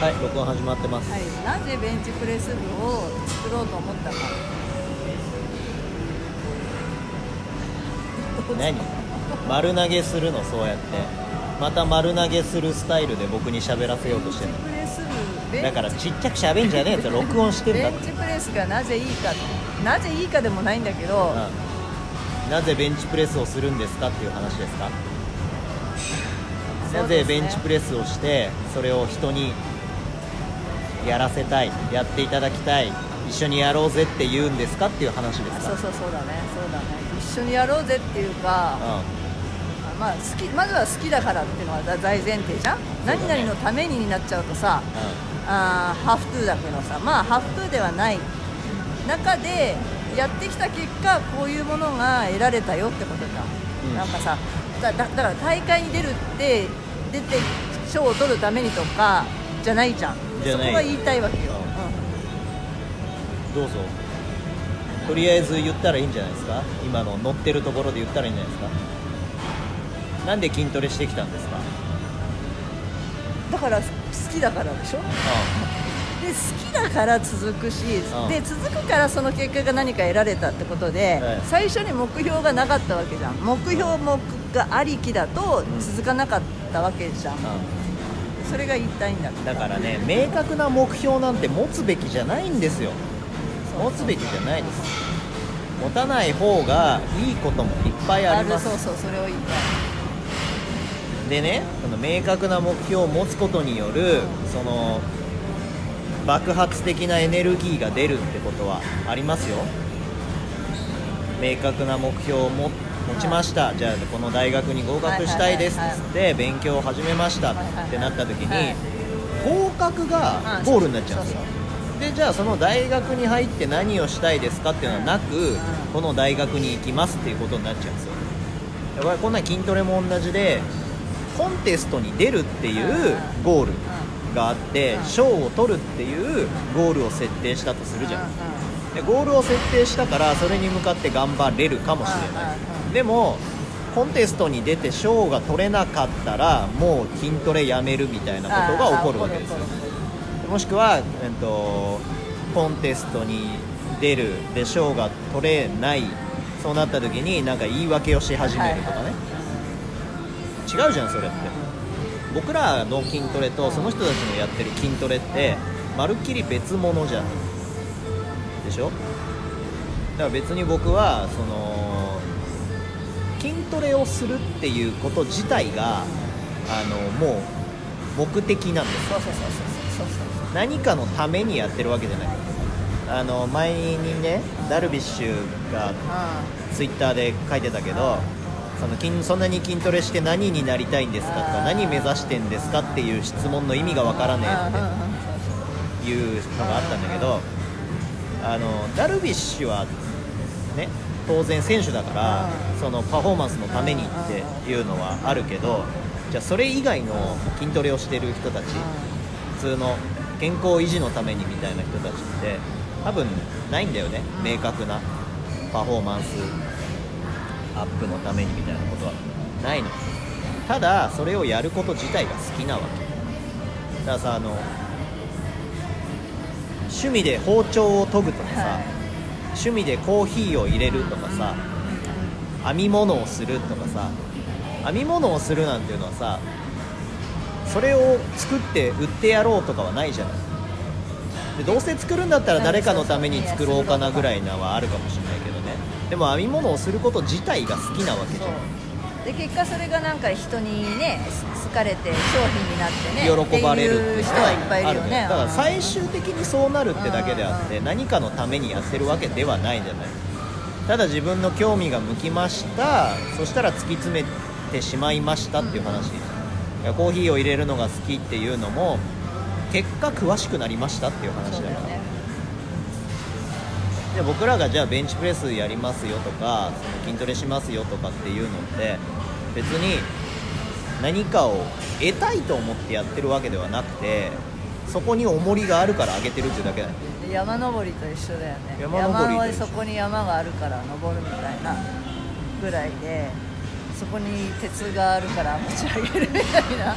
はい、録音始まってます、はい、なぜベンチプレス部を作ろうと思ったか何丸投げするの、そうやってまた丸投げするスタイルで僕に喋らせようとしてるの。だからちっちゃく喋んじゃねえって録音してるんだって。ベンチプレスがなぜいいか、なぜいいかでもないんだけど、うん、なぜベンチプレスをするんですかっていう話ですか。なぜベンチプレスをしてそれを人にやらせたい、やっていただきたい、一緒にやろうぜって言うんですかっていう話ですか。そうだね。一緒にやろうぜっていうか、うん、まあ好き、まずは好きだからっていうのは大前提じゃん、ね、何々のためにになっちゃうとさ、うん、ハーフトゥーだけどさ、まあハーフトゥーではない中でやってきた結果こういうものが得られたよってことだ、うん、なんかさ、だから大会に出るって出て賞を取るためにとかじゃないじゃん。そこは言いたいわけよ、うん、どうぞ。とりあえず言ったらいいんじゃないですか。今の乗ってるところで言ったらいいんじゃないですか。なんで筋トレしてきたんですか。だから好きだからでしょ。ああ、で好きだから続くし、ああ、で続くからその結果が何か得られたってことで、はい、最初に目標がなかったわけじゃん。目標もがありきだと続かなかったわけじゃん、うん、それが言いたいんだけど、だからね、明確な目標なんて持つべきじゃないんですよ。持つべきじゃないです。持たない方がいいこともいっぱいあります。そう、それを言いたい。でね、その明確な目標を持つことによる、その爆発的なエネルギーが出るってことはありますよ。明確な目標を持ちました、はい、じゃあこの大学に合格したいですっつって勉強を始めましたってなった時に、合格がゴールになっちゃうんですよ。で、じゃあその大学に入って何をしたいですかっていうのはなく、この大学に行きますっていうことになっちゃうんですよ。だからこんな筋トレも同じで、コンテストに出るっていうゴールがあって、賞を取るっていうゴールを設定したとするじゃん。で、ゴールを設定したからそれに向かって頑張れるかもしれない。でもコンテストに出て賞が取れなかったらもう筋トレやめるみたいなことが起こるわけですよ。もしくは、コンテストに出るで賞が取れない、そうなった時になんか言い訳をし始めるとかね、はいはい、違うじゃんそれって。僕らの筋トレとその人たちのやってる筋トレってまるっきり別物じゃんでしょ。だから別に僕はその筋トレをするっていうこと自体がもう目的なんです。何かのためにやってるわけじゃない。前にね、ダルビッシュがツイッターで書いてたけど、そんなに筋トレして何になりたいんですかとか、何目指してんですかっていう質問の意味がわからねえっていうのがあったんだけど、ダルビッシュはね、当然選手だからそのパフォーマンスのためにっていうのはあるけど、じゃあそれ以外の筋トレをしてる人たち、普通の健康維持のためにみたいな人たちって多分ないんだよね、明確なパフォーマンスアップのためにみたいなことはないの。ただそれをやること自体が好きなわけだからさ、趣味で包丁を研ぐとかさ、趣味でコーヒーを入れるとかさ、編み物をするとかさ、編み物をするなんていうのはさ、それを作って売ってやろうとかはないじゃない。で、どうせ作るんだったら誰かのために作ろうかなぐらいのはあるかもしれないけどね。でも編み物をすること自体が好きなわけじゃん。で、結果それがなんか人にね好かれて商品になってね、喜ばれるっていう人はいっぱいいるよね。だから最終的にそうなるってだけであって、何かのためにやってるわけではないじゃない。ただ自分の興味が向きました、そしたら突き詰めてしまいましたっていう話、うん、コーヒーを入れるのが好きっていうのも結果詳しくなりましたっていう話だから。で、僕らがじゃあベンチプレスやりますよとか、その筋トレしますよとかっていうのって別に何かを得たいと思ってやってるわけではなくて、そこに重りがあるから上げてるっていうだけだよね。山登りと一緒だよね。山はそこに山があるから登るみたいなぐらいで、そこに鉄があるから持ち上げるみたいな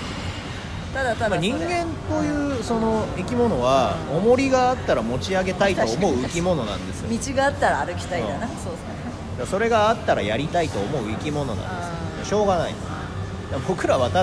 ただただ人間というその生き物は重りがあったら持ち上げたいと思う生き物なんですよ。道があったら歩きたいだな、うん、そうですね。それがあったらやりたいと思う生き物なんですよ。しょうがない。僕らは